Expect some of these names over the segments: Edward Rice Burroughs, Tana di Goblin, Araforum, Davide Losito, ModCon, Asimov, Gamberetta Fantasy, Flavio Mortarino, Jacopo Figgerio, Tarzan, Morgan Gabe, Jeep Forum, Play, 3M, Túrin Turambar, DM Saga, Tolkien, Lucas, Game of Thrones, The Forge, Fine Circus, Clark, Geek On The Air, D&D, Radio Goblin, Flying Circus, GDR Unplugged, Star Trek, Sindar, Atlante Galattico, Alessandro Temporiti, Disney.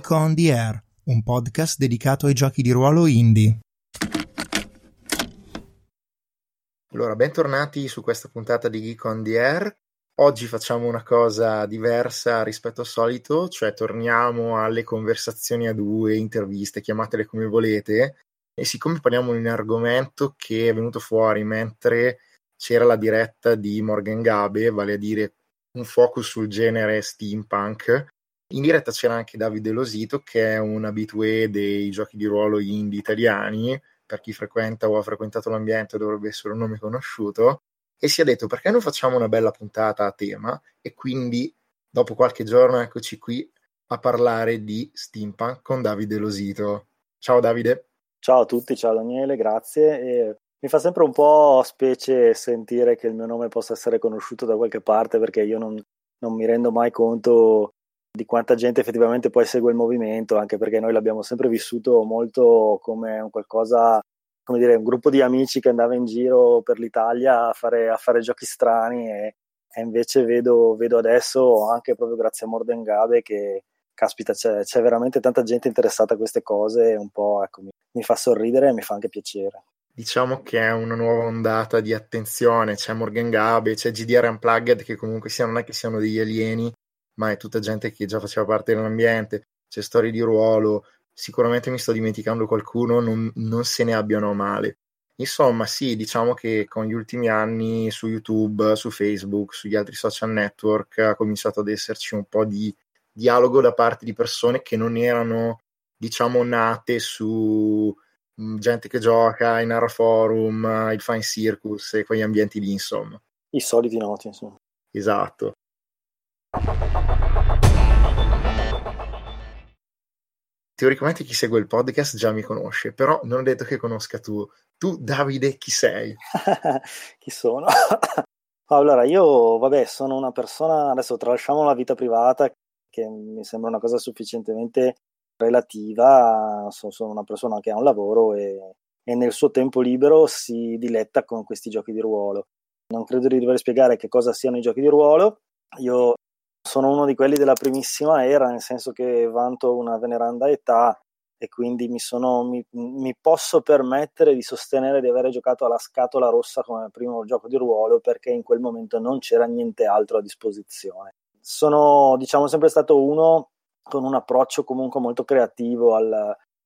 Geek On The Air, un podcast dedicato ai giochi di ruolo indie. Allora, bentornati su questa puntata di Geek On The Air. Oggi facciamo una cosa diversa rispetto al solito, cioè torniamo alle conversazioni a due, interviste, chiamatele come volete, e siccome parliamo di un argomento che è venuto fuori mentre c'era la diretta di Morgan Gabe, vale a dire un focus sul genere steampunk, in diretta c'era anche Davide Losito, che è un habitué dei giochi di ruolo indie italiani, per chi frequenta o ha frequentato l'ambiente dovrebbe essere un nome conosciuto, e si è detto perché non facciamo una bella puntata a tema, e quindi dopo qualche giorno eccoci qui a parlare di steampunk con Davide Losito. Ciao Davide. Ciao a tutti, ciao Daniele, grazie. Mi fa sempre un po' specie sentire che il mio nome possa essere conosciuto da qualche parte, perché io non mi rendo mai conto di quanta gente effettivamente poi segue il movimento, anche perché noi l'abbiamo sempre vissuto molto come un qualcosa, come dire, un gruppo di amici che andava in giro per l'Italia a fare giochi strani, e invece vedo adesso, anche proprio grazie a Morgan Gabe, che caspita c'è veramente tanta gente interessata a queste cose, e un po' ecco, mi fa sorridere e mi fa anche piacere. Diciamo che è una nuova ondata di attenzione, c'è Morgan Gabe, c'è GDR Unplugged, che comunque non è che siano degli alieni, ma è tutta gente che già faceva parte dell'ambiente, c'è storie di ruolo. Sicuramente mi sto dimenticando qualcuno, non se ne abbiano male. Insomma, sì, diciamo che con gli ultimi anni su YouTube, su Facebook, sugli altri social network ha cominciato ad esserci un po' di dialogo da parte di persone che non erano, diciamo, nate su gente che gioca in Araforum, il Fine Circus e quegli ambienti lì, insomma. I soliti noti, insomma. Esatto. Teoricamente chi segue il podcast già mi conosce, però non ho detto che conosca tu. Tu, Davide, chi sei? Chi sono? Allora, io, sono una persona, adesso tralasciamo la vita privata, che mi sembra una cosa sufficientemente relativa, sono una persona che ha un lavoro e nel suo tempo libero si diletta con questi giochi di ruolo. Non credo di dover spiegare che cosa siano i giochi di ruolo. Io sono uno di quelli della primissima era, nel senso che vanto una veneranda età, e quindi mi posso permettere di sostenere di avere giocato alla Scatola Rossa come primo gioco di ruolo, perché in quel momento non c'era niente altro a disposizione. Sono, diciamo, sempre stato uno con un approccio comunque molto creativo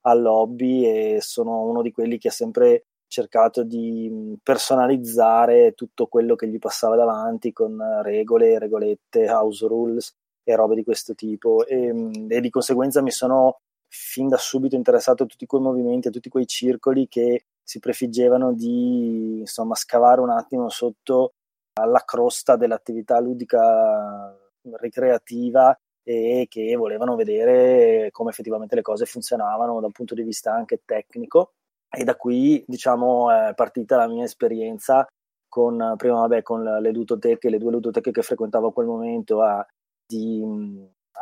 all'hobby, e sono uno di quelli che ha sempre cercato di personalizzare tutto quello che gli passava davanti con regole, regolette, house rules e robe di questo tipo, e di conseguenza mi sono fin da subito interessato a tutti quei movimenti, a tutti quei circoli che si prefiggevano di, insomma, scavare un attimo sotto alla crosta dell'attività ludica ricreativa, e che volevano vedere come effettivamente le cose funzionavano da un punto di vista anche tecnico. E da qui, diciamo, è partita la mia esperienza con, prima con le ludoteche, le due ludoteche che frequentavo a quel momento, di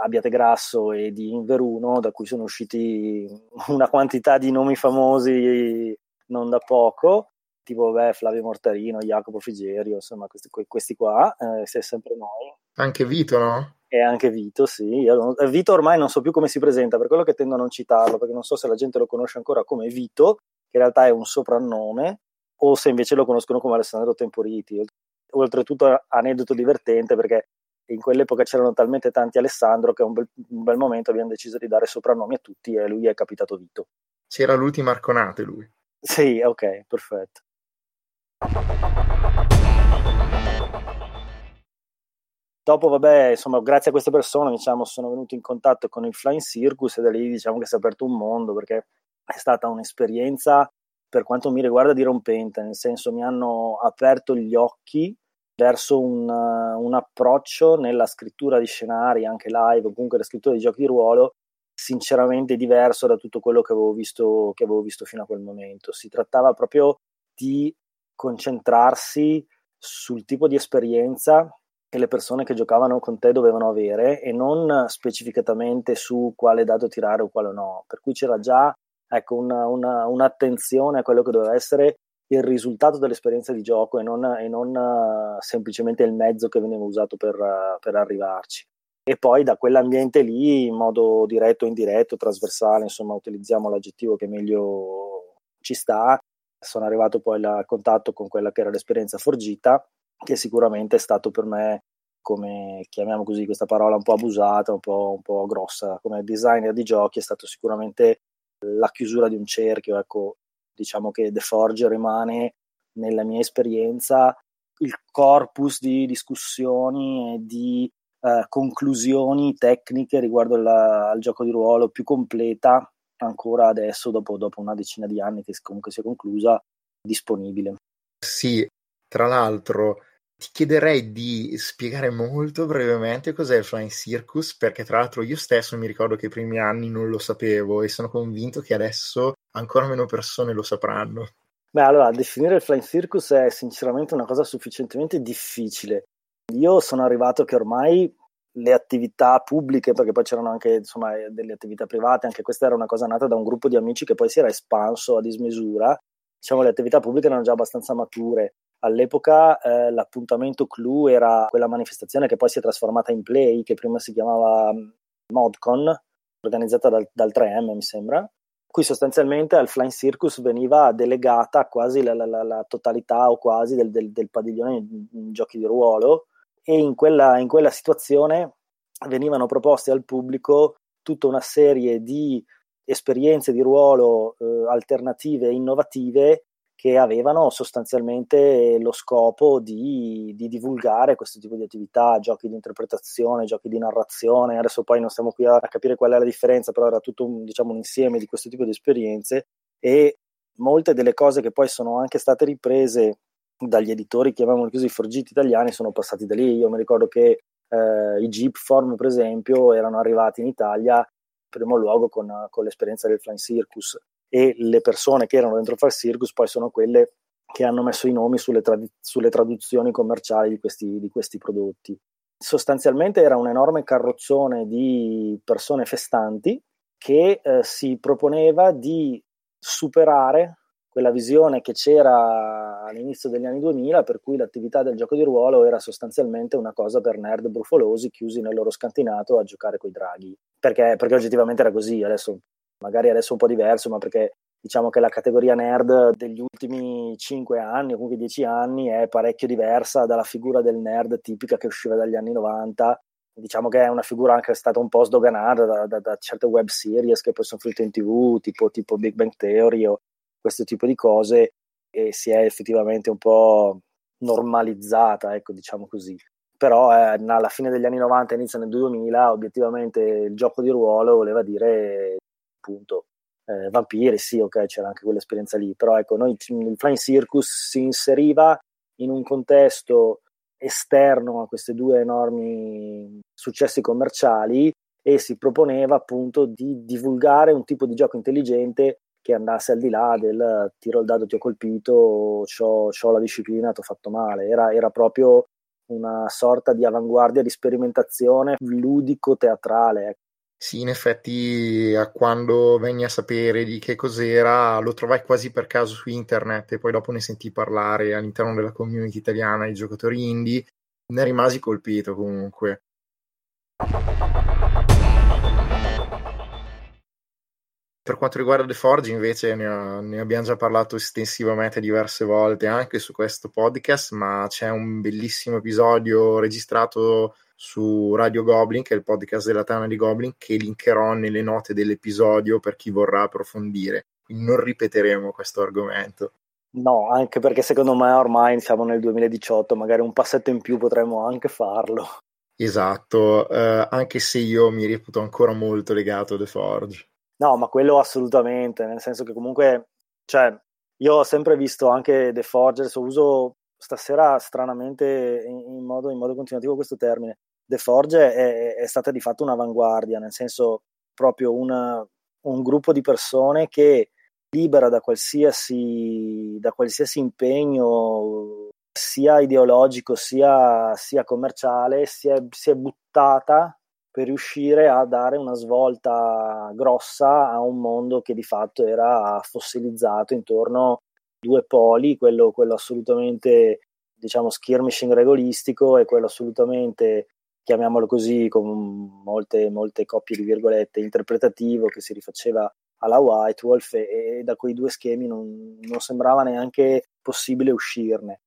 Abbiategrasso e di Inveruno, da cui sono usciti una quantità di nomi famosi non da poco, tipo Flavio Mortarino, Jacopo Figgerio, insomma questi qua, sei sempre noi. Anche Vito, no? E anche Vito, sì. Vito ormai non so più come si presenta, per quello che tendo a non citarlo, perché non so se la gente lo conosce ancora come Vito, che in realtà è un soprannome, o se invece lo conoscono come Alessandro Temporiti. Oltretutto aneddoto divertente, perché in quell'epoca c'erano talmente tanti Alessandro che un bel momento abbiamo deciso di dare soprannomi a tutti, e lui è capitato Vito. C'era l'ultima Arconate lui. Sì, ok, perfetto. Dopo, insomma, grazie a questa persona, diciamo, sono venuto in contatto con il Flying Circus, e da lì, diciamo, che si è aperto un mondo, perché è stata un'esperienza, per quanto mi riguarda, dirompente, nel senso, mi hanno aperto gli occhi verso un approccio nella scrittura di scenari, anche live, o comunque la scrittura di giochi di ruolo, sinceramente diverso da tutto quello che avevo visto fino a quel momento. Si trattava proprio di concentrarsi sul tipo di esperienza che le persone che giocavano con te dovevano avere, e non specificatamente su quale dato tirare o quale no. Per cui c'era già, ecco, un'attenzione a quello che doveva essere il risultato dell'esperienza di gioco, e non semplicemente il mezzo che veniva usato per arrivarci. e poi da quell'ambiente lì, in modo diretto o indiretto, trasversale, insomma utilizziamo l'aggettivo che meglio ci sta, sono arrivato poi a contatto con quella che era l'esperienza forgita, che sicuramente è stato per me, come chiamiamo così questa parola un po' abusata, un po' grossa, come designer di giochi è stato sicuramente la chiusura di un cerchio, ecco, diciamo che The Forge rimane nella mia esperienza il corpus di discussioni e di conclusioni tecniche riguardo al gioco di ruolo più completa ancora adesso, dopo una decina di anni che comunque si è conclusa, disponibile. Sì, tra l'altro ti chiederei di spiegare molto brevemente cos'è il Flying Circus, perché tra l'altro io stesso mi ricordo che i primi anni non lo sapevo e sono convinto che adesso ancora meno persone lo sapranno. Beh, allora, definire il Flying Circus è sinceramente una cosa sufficientemente difficile. Io sono arrivato che ormai le attività pubbliche, perché poi c'erano anche insomma delle attività private, anche questa era una cosa nata da un gruppo di amici che poi si era espanso a dismisura, diciamo le attività pubbliche erano già abbastanza mature. All'epoca l'appuntamento clou era quella manifestazione che poi si è trasformata in Play, che prima si chiamava ModCon, organizzata dal 3M mi sembra. Qui sostanzialmente al Flying Circus veniva delegata quasi la totalità o quasi del padiglione in giochi di ruolo, e in quella situazione venivano proposte al pubblico tutta una serie di esperienze di ruolo alternative e innovative che avevano sostanzialmente lo scopo di divulgare questo tipo di attività, giochi di interpretazione, giochi di narrazione. Adesso poi non stiamo qui a capire qual è la differenza, però era tutto un insieme di questo tipo di esperienze, e molte delle cose che poi sono anche state riprese dagli editori, chiamiamoli così, forgiti italiani, sono passati da lì. Io mi ricordo che i Jeep Forum, per esempio, erano arrivati in Italia in primo luogo con l'esperienza del Flying Circus, e le persone che erano dentro il Flying Circus poi sono quelle che hanno messo i nomi sulle traduzioni commerciali di questi prodotti. Sostanzialmente era un enorme carrozzone di persone festanti che si proponeva di superare quella visione che c'era all'inizio degli anni 2000, per cui l'attività del gioco di ruolo era sostanzialmente una cosa per nerd brufolosi chiusi nel loro scantinato a giocare coi draghi, perché oggettivamente era così. Adesso magari adesso un po' diverso, ma perché diciamo che la categoria nerd degli ultimi 5 anni o comunque 10 anni è parecchio diversa dalla figura del nerd tipica che usciva dagli anni 90, diciamo che è una figura anche stata un po' sdoganata da certe web series che poi sono fruite in TV, tipo Big Bang Theory o questo tipo di cose, e si è effettivamente un po' normalizzata, ecco, diciamo così. Però alla fine degli anni 90 inizio nel 2000 obiettivamente il gioco di ruolo voleva dire appunto vampiri, sì, ok, c'era anche quell'esperienza lì, però ecco, noi il Flying Circus si inseriva in un contesto esterno a questi due enormi successi commerciali e si proponeva appunto di divulgare un tipo di gioco intelligente che andasse al di là del tiro al dado ti ho colpito, c'ho la disciplina, ti ho fatto male. Era proprio una sorta di avanguardia di sperimentazione ludico-teatrale. Sì, in effetti quando venni a sapere di che cos'era lo trovai quasi per caso su internet e poi dopo ne sentii parlare all'interno della community italiana di giocatori indie, ne rimasi colpito comunque. Per quanto riguarda The Forge invece ne abbiamo già parlato estensivamente diverse volte anche su questo podcast, ma c'è un bellissimo episodio registrato su Radio Goblin, che è il podcast della Tana di Goblin, che linkerò nelle note dell'episodio per chi vorrà approfondire. Quindi non ripeteremo questo argomento. No, anche perché secondo me ormai siamo nel 2018, magari un passetto in più potremmo anche farlo. Esatto, anche se io mi reputo ancora molto legato a The Forge. No, ma quello assolutamente, nel senso che comunque, cioè, io ho sempre visto anche The Forge, adesso uso stasera stranamente in modo continuativo questo termine. The Forge è stata di fatto un'avanguardia, nel senso proprio un gruppo di persone che libera da qualsiasi impegno sia ideologico sia commerciale si è buttata per riuscire a dare una svolta grossa a un mondo che di fatto era fossilizzato intorno a due poli, quello assolutamente diciamo skirmishing regolistico e quello assolutamente chiamiamolo così, con molte coppie di virgolette, interpretativo, che si rifaceva alla White Wolf, e da quei due schemi non sembrava neanche possibile uscirne.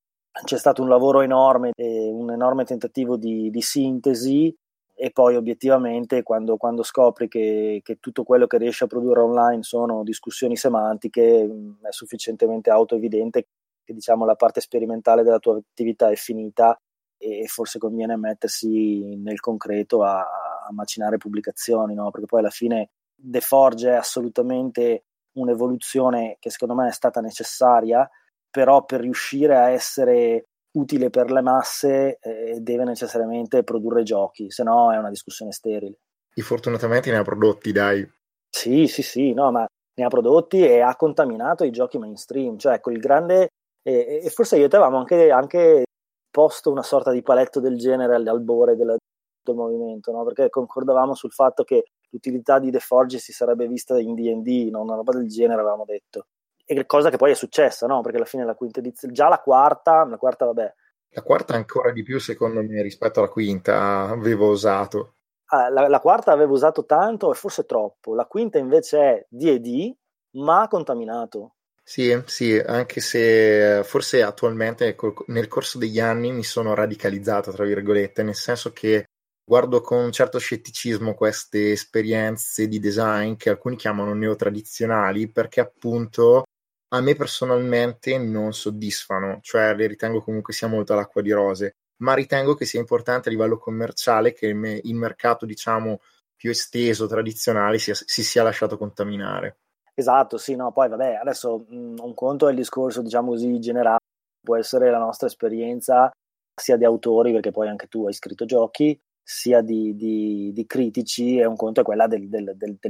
C'è stato un lavoro enorme, un enorme tentativo di sintesi, e poi obiettivamente quando scopri che tutto quello che riesci a produrre online sono discussioni semantiche, è sufficientemente autoevidente che, diciamo, la parte sperimentale della tua attività è finita, e forse conviene mettersi nel concreto a macinare pubblicazioni, no? Perché poi alla fine The Forge è assolutamente un'evoluzione che secondo me è stata necessaria, però per riuscire a essere utile per le masse deve necessariamente produrre giochi, se no è una discussione sterile. E fortunatamente ne ha prodotti, dai. Sì, no, ma ne ha prodotti e ha contaminato i giochi mainstream, cioè quel grande, e forse io e te avevamo anche posto una sorta di paletto del genere all'albore del movimento, no? Perché concordavamo sul fatto che l'utilità di The Forge si sarebbe vista in D&D, no? Una roba del genere avevamo detto. E cosa che poi è successa, no? Perché alla fine la quinta edizione, già la quarta, vabbè. La quarta ancora di più, secondo me, rispetto alla quinta, avevo osato. La quarta avevo usato tanto e forse troppo. La quinta invece è D&D, ma contaminato. Sì, anche se forse attualmente nel corso degli anni mi sono radicalizzato, tra virgolette, nel senso che guardo con un certo scetticismo queste esperienze di design che alcuni chiamano neotradizionali, perché appunto a me personalmente non soddisfano, cioè le ritengo comunque sia molto all'acqua di rose, ma ritengo che sia importante a livello commerciale che il mercato, diciamo, più esteso, tradizionale, si sia lasciato contaminare. Esatto, sì, no, poi vabbè, adesso un conto è il discorso, diciamo così, generale, può essere la nostra esperienza sia di autori, perché poi anche tu hai scritto giochi, sia di critici, e un conto è quella del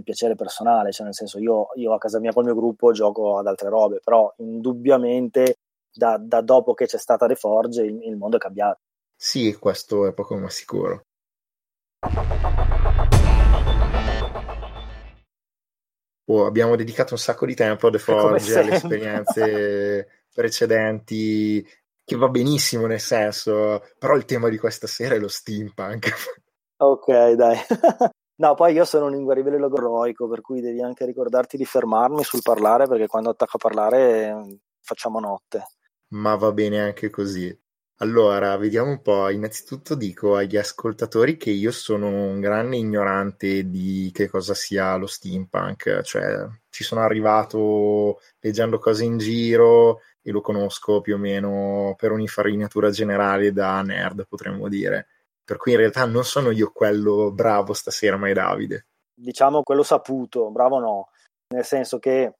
piacere personale, cioè nel senso io a casa mia col mio gruppo gioco ad altre robe, però indubbiamente da dopo che c'è stata The Forge il mondo è cambiato. Sì, questo è poco ma sicuro. Abbiamo dedicato un sacco di tempo a The Forge, alle esperienze precedenti, che va benissimo nel senso, però il tema di questa sera è lo steampunk. Ok, dai. No, poi io sono un inguaribile logorroico, per cui devi anche ricordarti di fermarmi sul parlare, perché quando attacco a parlare facciamo notte. Ma va bene anche così. Allora, vediamo un po'. Innanzitutto dico agli ascoltatori che io sono un grande ignorante di che cosa sia lo steampunk, cioè ci sono arrivato leggendo cose in giro e lo conosco più o meno per un'infarinatura generale da nerd, potremmo dire. Per cui in realtà non sono io quello bravo stasera, ma è Davide. Diciamo quello saputo, bravo no, nel senso che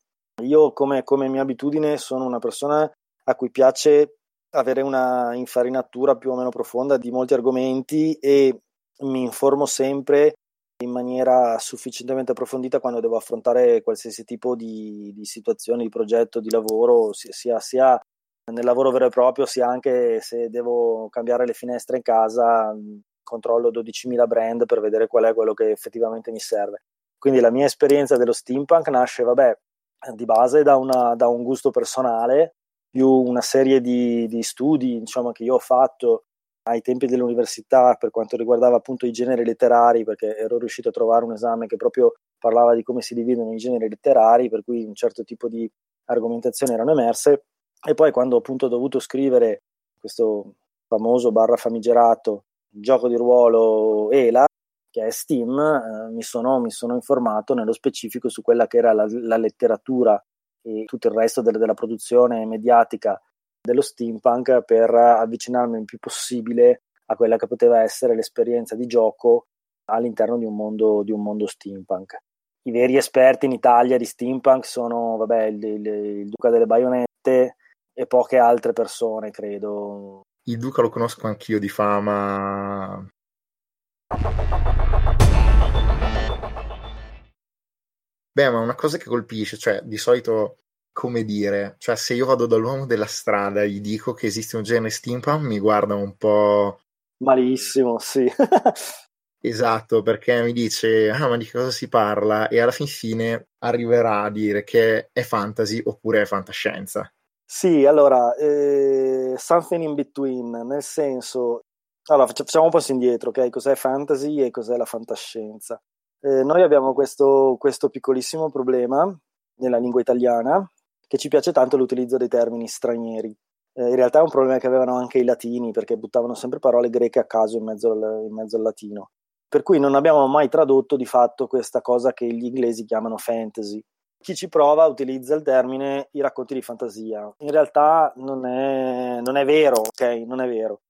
io come mia abitudine sono una persona a cui piace avere una infarinatura più o meno profonda di molti argomenti e mi informo sempre in maniera sufficientemente approfondita quando devo affrontare qualsiasi tipo di situazione, di progetto, di lavoro, sia nel lavoro vero e proprio, sia anche se devo cambiare le finestre in casa, controllo 12.000 brand per vedere qual è quello che effettivamente mi serve. Quindi la mia esperienza dello steampunk nasce, vabbè, di base da un gusto personale, più una serie di studi, diciamo, che io ho fatto ai tempi dell'università per quanto riguardava appunto i generi letterari, perché ero riuscito a trovare un esame che proprio parlava di come si dividono i generi letterari, per cui un certo tipo di argomentazioni erano emerse, e poi quando appunto ho dovuto scrivere questo famoso / famigerato gioco di ruolo ELA, che è Steam, mi sono informato nello specifico su quella che era la letteratura e tutto il resto della produzione mediatica dello steampunk, per avvicinarmi il più possibile a quella che poteva essere l'esperienza di gioco all'interno di un mondo steampunk. I veri esperti in Italia di steampunk sono, vabbè, il Duca delle Baionette e poche altre persone, credo. Il Duca lo conosco anch'io di fama. Beh, ma una cosa che colpisce, cioè di solito, come dire, cioè se io vado dall'uomo della strada e gli dico che esiste un genere steampunk, mi guarda un po' malissimo, sì. Esatto, perché mi dice, ma di cosa si parla? E alla fin fine arriverà a dire che è fantasy oppure è fantascienza. Sì, allora, something in between, nel senso, Allora, facciamo un passo indietro, ok? Cos'è fantasy e cos'è la fantascienza? Noi abbiamo questo piccolissimo problema nella lingua italiana, che ci piace tanto l'utilizzo dei termini stranieri. In realtà è un problema che avevano anche i latini, perché buttavano sempre parole greche a caso in mezzo al latino. Per cui non abbiamo mai tradotto di fatto questa cosa che gli inglesi chiamano fantasy. Chi ci prova utilizza il termine i racconti di fantasia. In realtà non è vero, ok? Non è vero.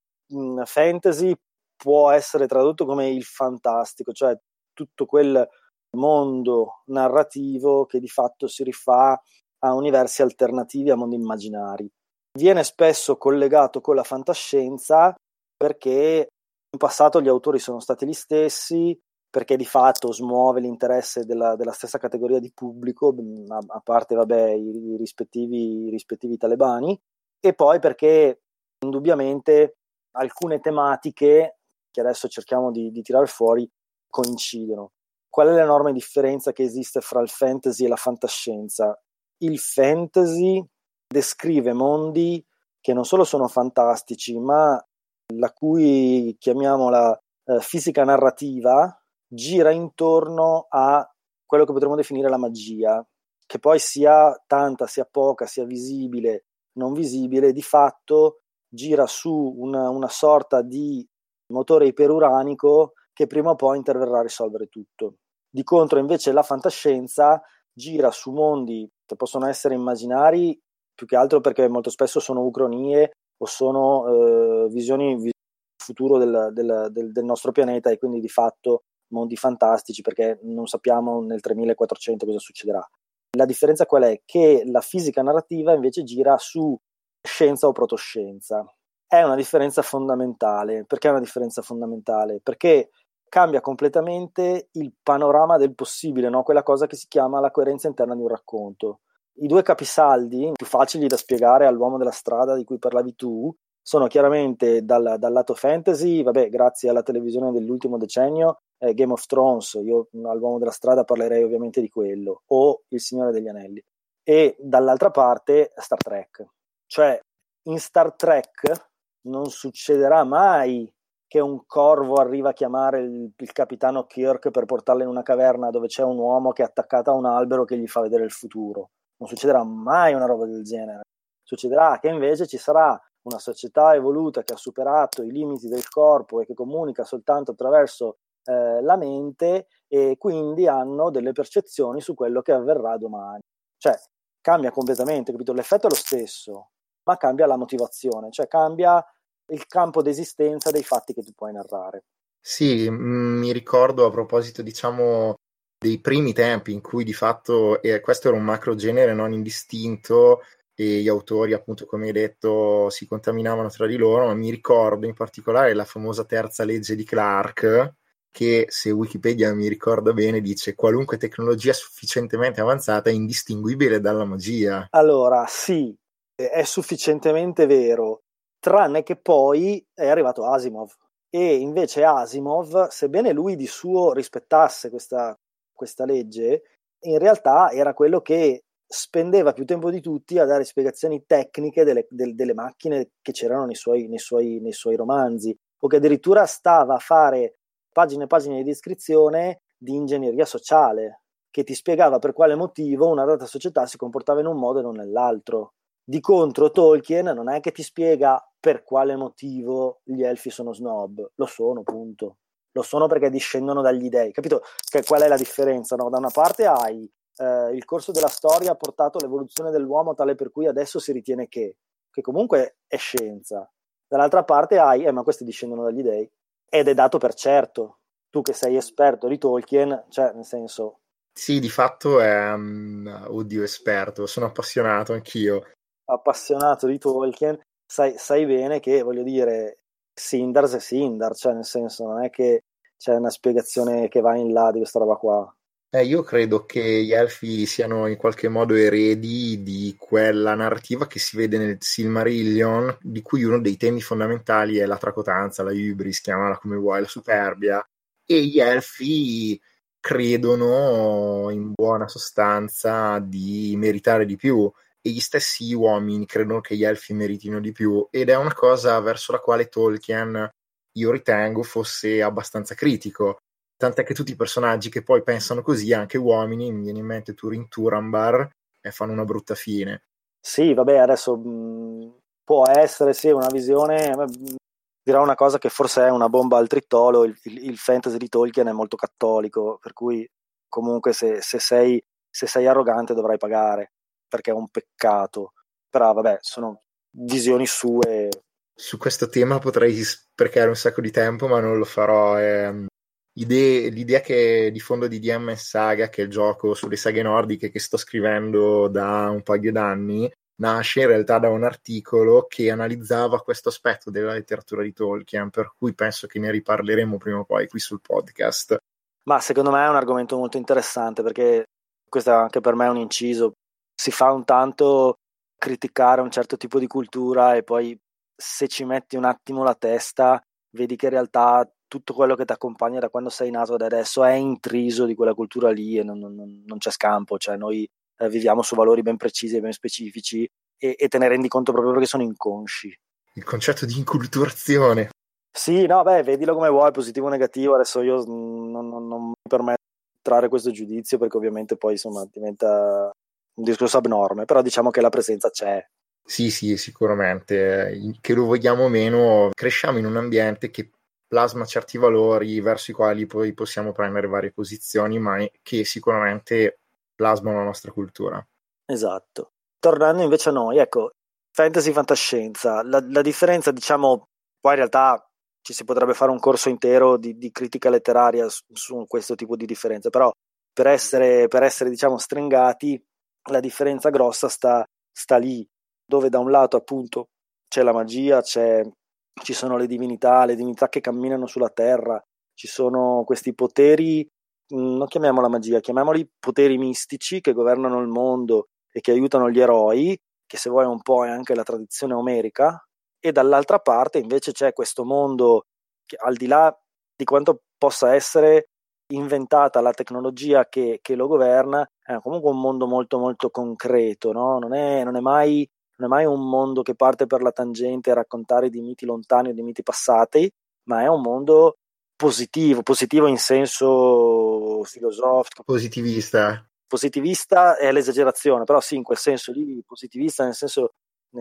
Fantasy può essere tradotto come il fantastico, cioè tutto quel mondo narrativo che di fatto si rifà a universi alternativi, a mondi immaginari. Viene spesso collegato con la fantascienza perché in passato gli autori sono stati gli stessi, perché di fatto smuove l'interesse della stessa categoria di pubblico, a parte vabbè, i rispettivi talebani, e poi perché indubbiamente alcune tematiche che adesso cerchiamo di tirare fuori coincidono. Qual è l'enorme differenza che esiste fra il fantasy e la fantascienza? Il fantasy descrive mondi che non solo sono fantastici, ma la cui, chiamiamola, fisica narrativa gira intorno a quello che potremmo definire la magia, che poi sia tanta, sia poca, sia visibile, non visibile, di fatto gira su una sorta di motore iperuranico che prima o poi interverrà a risolvere tutto. Di contro invece la fantascienza gira su mondi che possono essere immaginari, più che altro perché molto spesso sono ucronie o sono visioni del futuro del nostro pianeta, e quindi di fatto mondi fantastici, perché non sappiamo nel 3400 cosa succederà. La differenza qual è? Che la fisica narrativa invece gira su scienza o protoscienza. È una differenza fondamentale. Perché è una differenza fondamentale? Perché cambia completamente il panorama del possibile, no? Quella cosa che si chiama la coerenza interna di un racconto. I due capisaldi più facili da spiegare all'uomo della strada di cui parlavi tu sono chiaramente dal lato fantasy, vabbè, grazie alla televisione dell'ultimo decennio, Game of Thrones, io all'uomo della strada parlerei ovviamente di quello, o Il Signore degli Anelli, e dall'altra parte Star Trek. Cioè, in Star Trek non succederà mai che un corvo arriva a chiamare il capitano Kirk per portarlo in una caverna dove c'è un uomo che è attaccato a un albero che gli fa vedere il futuro. Non succederà mai una roba del genere. Succederà che invece ci sarà una società evoluta che ha superato i limiti del corpo e che comunica soltanto attraverso la mente, e quindi hanno delle percezioni su quello che avverrà domani. Cioè, cambia completamente, capito? L'effetto è lo stesso, ma cambia la motivazione, cioè cambia il campo d'esistenza dei fatti che tu puoi narrare. Sì, mi ricordo a proposito, diciamo, dei primi tempi in cui di fatto questo era un macro genere non indistinto e gli autori, appunto, come hai detto, si contaminavano tra di loro, ma mi ricordo in particolare la famosa terza legge di Clark, che, se Wikipedia mi ricorda bene, dice qualunque tecnologia sufficientemente avanzata è indistinguibile dalla magia. Allora, sì, è sufficientemente vero, tranne che poi è arrivato Asimov, e invece Asimov, sebbene lui di suo rispettasse questa legge, in realtà era quello che spendeva più tempo di tutti a dare spiegazioni tecniche delle macchine che c'erano nei suoi romanzi, o che addirittura stava a fare pagine e pagine di descrizione di ingegneria sociale, che ti spiegava per quale motivo una data società si comportava in un modo e non nell'altro. Di contro Tolkien non è che ti spiega per quale motivo gli elfi sono snob, lo sono, punto. Lo sono perché discendono dagli dei, capito? Che qual è la differenza? No? Da una parte hai il corso della storia ha portato all'evoluzione dell'uomo tale per cui adesso si ritiene che comunque è scienza, dall'altra parte hai ma questi discendono dagli dei ed è dato per certo, tu che sei esperto di Tolkien, cioè nel senso sì, di fatto è oddio, esperto, sono appassionato anch'io, appassionato di Tolkien, sai bene che, voglio dire, Sindars è Sindar, cioè nel senso non è che c'è una spiegazione che va in là di questa roba qua. Io credo che gli elfi siano in qualche modo eredi di quella narrativa che si vede nel Silmarillion, di cui uno dei temi fondamentali è la tracotanza, la hybris, chiamala come vuoi, la superbia, e gli elfi credono in buona sostanza di meritare di più, e gli stessi uomini credono che gli elfi meritino di più, ed è una cosa verso la quale Tolkien io ritengo fosse abbastanza critico, tant'è che tutti i personaggi che poi pensano così, anche uomini, mi viene in mente Túrin Turambar, e fanno una brutta fine. Sì, vabbè, adesso può essere sì una visione, dirò una cosa che forse è una bomba al trittolo, il fantasy di Tolkien è molto cattolico, per cui comunque se sei arrogante dovrai pagare, perché è un peccato, però vabbè, sono visioni sue. Su questo tema potrei sprecare un sacco di tempo, ma non lo farò. L'idea che diffondo di DM Saga, che è il gioco sulle saghe nordiche che sto scrivendo da un paio d'anni, nasce in realtà da un articolo che analizzava questo aspetto della letteratura di Tolkien, per cui penso che ne riparleremo prima o poi qui sul podcast. Ma secondo me è un argomento molto interessante, perché questo anche per me è un inciso, si fa un tanto criticare un certo tipo di cultura e poi se ci metti un attimo la testa vedi che in realtà tutto quello che ti accompagna da quando sei nato ad adesso è intriso di quella cultura lì e non c'è scampo, cioè noi viviamo su valori ben precisi e ben specifici e te ne rendi conto proprio perché sono inconsci. Il concetto di inculturazione. Sì, no, beh, vedilo come vuoi, positivo o negativo, adesso io non mi permetto di trarre questo giudizio perché ovviamente poi insomma diventa un discorso abnorme, però diciamo che la presenza c'è. Sì, sicuramente, che lo vogliamo o meno, cresciamo in un ambiente che plasma certi valori verso i quali poi possiamo prendere varie posizioni, ma che sicuramente plasmano la nostra cultura. Esatto. Tornando invece a noi, ecco, fantasy, fantascienza, la differenza, diciamo, poi in realtà ci si potrebbe fare un corso intero di critica letteraria su questo tipo di differenze, però per essere diciamo stringati, la differenza grossa sta lì, dove da un lato appunto c'è la magia, ci sono le divinità che camminano sulla terra, ci sono questi poteri, non chiamiamola magia, chiamiamoli poteri mistici che governano il mondo e che aiutano gli eroi, che se vuoi un po' è anche la tradizione omerica, e dall'altra parte invece c'è questo mondo che al di là di quanto possa essere inventata la tecnologia che lo governa, è comunque un mondo molto molto concreto, no? Non è mai un mondo che parte per la tangente a raccontare di miti lontani o di miti passati, ma è un mondo positivo in senso filosofico. Positivista è l'esagerazione, però sì, in quel senso lì, positivista nel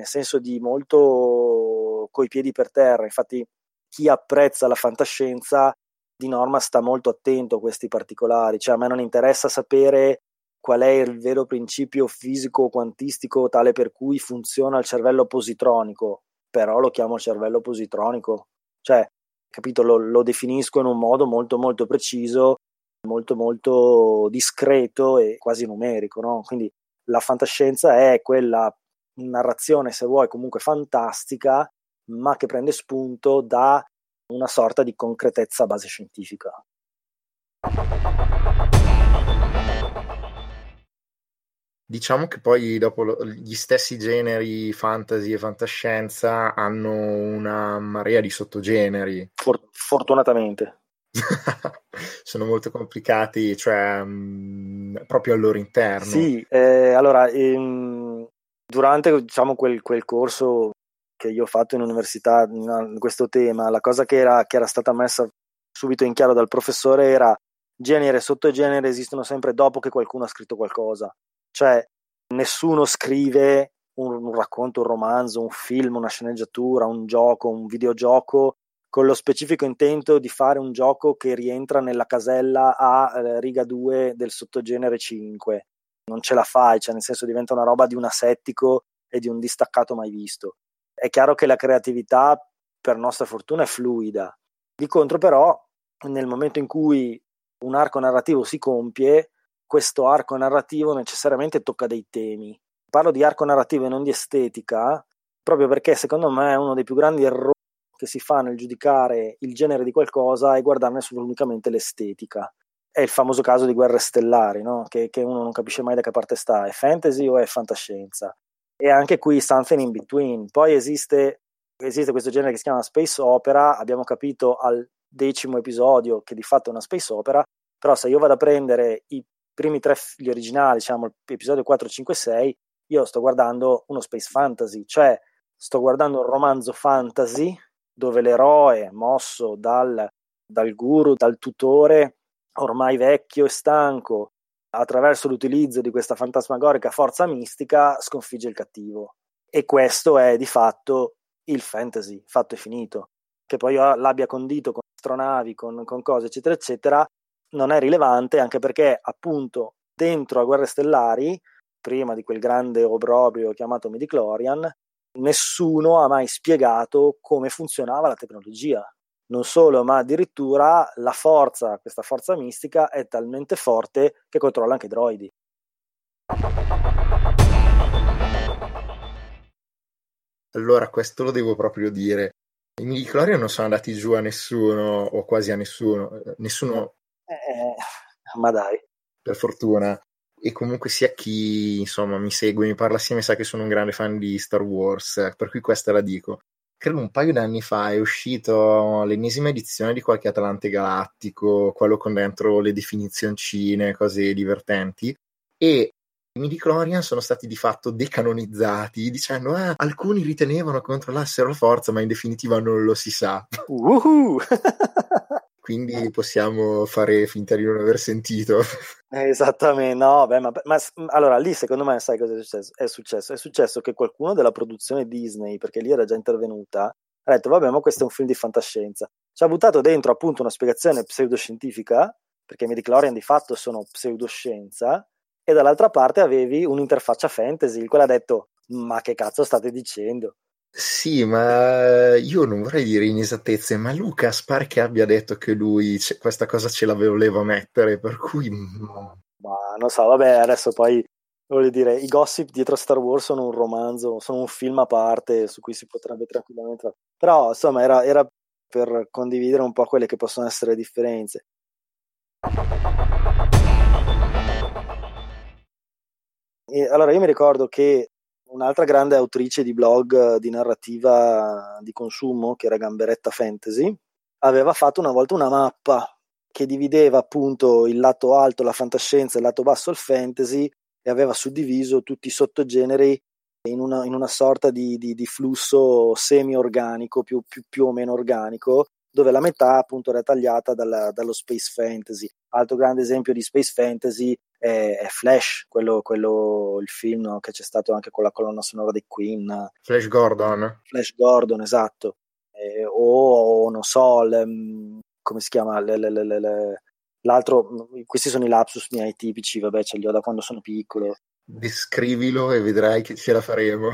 senso di molto coi piedi per terra. Infatti chi apprezza la fantascienza di norma sta molto attento a questi particolari, cioè a me non interessa sapere qual è il vero principio fisico quantistico tale per cui funziona il cervello positronico, però lo chiamo cervello positronico, cioè capito, lo definisco in un modo molto molto preciso, molto molto discreto e quasi numerico, no? Quindi la fantascienza è quella narrazione, se vuoi, comunque fantastica, ma che prende spunto da una sorta di concretezza a base scientifica. Diciamo che poi dopo gli stessi generi fantasy e fantascienza hanno una marea di sottogeneri. Fortunatamente. Sono molto complicati, cioè proprio al loro interno. Sì, allora durante, diciamo, quel corso che io ho fatto in università in questo tema, la cosa che era stata messa subito in chiaro dal professore era: genere e sottogenere esistono sempre dopo che qualcuno ha scritto qualcosa, cioè nessuno scrive un racconto, un romanzo, un film, una sceneggiatura, un gioco, un videogioco con lo specifico intento di fare un gioco che rientra nella casella a riga 2 del sottogenere 5, non ce la fai, cioè nel senso diventa una roba di un asettico e di un distaccato mai visto. È chiaro che la creatività, per nostra fortuna, è fluida. Di contro, però, nel momento in cui un arco narrativo si compie, questo arco narrativo necessariamente tocca dei temi. Parlo di arco narrativo e non di estetica, proprio perché secondo me è uno dei più grandi errori che si fa nel giudicare il genere di qualcosa e guardarne solo unicamente l'estetica. È il famoso caso di Guerre Stellari, no? Che uno non capisce mai da che parte sta, è fantasy o è fantascienza? E anche qui something in between. Poi esiste questo genere che si chiama space opera, abbiamo capito al 10° episodio che di fatto è una space opera, però se io vado a prendere i primi tre, gli originali, diciamo episodio 4, 5, 6, io sto guardando uno space fantasy, cioè sto guardando un romanzo fantasy dove l'eroe, mosso dal guru, dal tutore, ormai vecchio e stanco, attraverso l'utilizzo di questa fantasmagorica forza mistica, sconfigge il cattivo. E questo è di fatto il fantasy, fatto e finito. Che poi io l'abbia condito con astronavi, con cose eccetera eccetera, non è rilevante, anche perché appunto dentro a Guerre Stellari, prima di quel grande obbrobrio chiamato Midi-chlorian, nessuno ha mai spiegato come funzionava la tecnologia. Non solo, ma addirittura la forza, questa forza mistica, è talmente forte che controlla anche i droidi. Allora, questo lo devo proprio dire. I Midi-chlorian non sono andati giù a nessuno, o quasi a nessuno. Ma dai. Per fortuna. E comunque sia chi, insomma, mi segue, mi parla assieme, sa che sono un grande fan di Star Wars, per cui questa la dico. Credo un paio d'anni fa è uscito l'ennesima edizione di qualche Atlante Galattico, quello con dentro le definizioncine, cose divertenti, e i Midi-chlorian sono stati di fatto decanonizzati, dicendo alcuni ritenevano che controllassero la forza, ma in definitiva non lo si sa. Uhuh! Quindi possiamo fare finta di non aver sentito. Esattamente, no, beh, ma allora lì secondo me sai cosa è successo? È successo che qualcuno della produzione Disney, perché lì era già intervenuta, ha detto vabbè, ma questo è un film di fantascienza. Ci ha buttato dentro appunto una spiegazione pseudoscientifica, perché i Midi-chlorian di fatto sono pseudoscienza, e dall'altra parte avevi un'interfaccia fantasy, il quale ha detto ma che cazzo state dicendo? Sì, ma io non vorrei dire inesattezze, ma Lucas pare che abbia detto che lui questa cosa ce la voleva mettere, per cui... Ma non so, vabbè, adesso poi, voglio dire, i gossip dietro Star Wars sono un romanzo, sono un film a parte su cui si potrebbe tranquillamente... Però, insomma, era per condividere un po' quelle che possono essere le differenze. E allora, io mi ricordo che un'altra grande autrice di blog di narrativa di consumo, che era Gamberetta Fantasy, aveva fatto una volta una mappa che divideva appunto il lato alto, la fantascienza, il lato basso, il fantasy, e aveva suddiviso tutti i sottogeneri in una sorta di flusso semi-organico, più o meno organico, dove la metà appunto era tagliata dallo space fantasy. Altro grande esempio di space fantasy è Flash, quello il film, no, che c'è stato anche con la colonna sonora dei Queen. Flash Gordon, esatto. O non so, come si chiama, l'altro, questi sono i lapsus miei tipici, vabbè, ce li ho da quando sono piccolo. Descrivilo e vedrai che ce la faremo.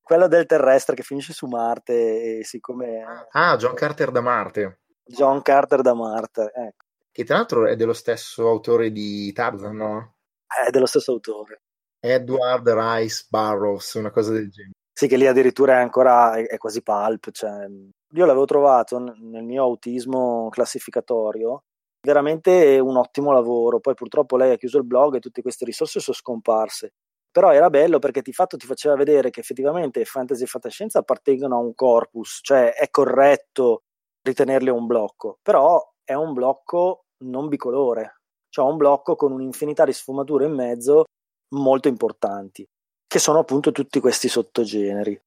Quello del terrestre che finisce su Marte, e siccome... John Carter da Marte, ecco. Che tra l'altro è dello stesso autore di Tarzan, no? È dello stesso autore. Edward Rice Burroughs, una cosa del genere. Sì, che lì addirittura è quasi pulp. Cioè, io l'avevo trovato nel mio autismo classificatorio, veramente un ottimo lavoro. Poi purtroppo lei ha chiuso il blog e tutte queste risorse sono scomparse. Però era bello perché di fatto ti faceva vedere che effettivamente fantasy e fantascienza appartengono a un corpus, cioè è corretto ritenerle un blocco, però è un blocco non bicolore, cioè un blocco con un'infinità di sfumature in mezzo molto importanti, che sono appunto tutti questi sottogeneri.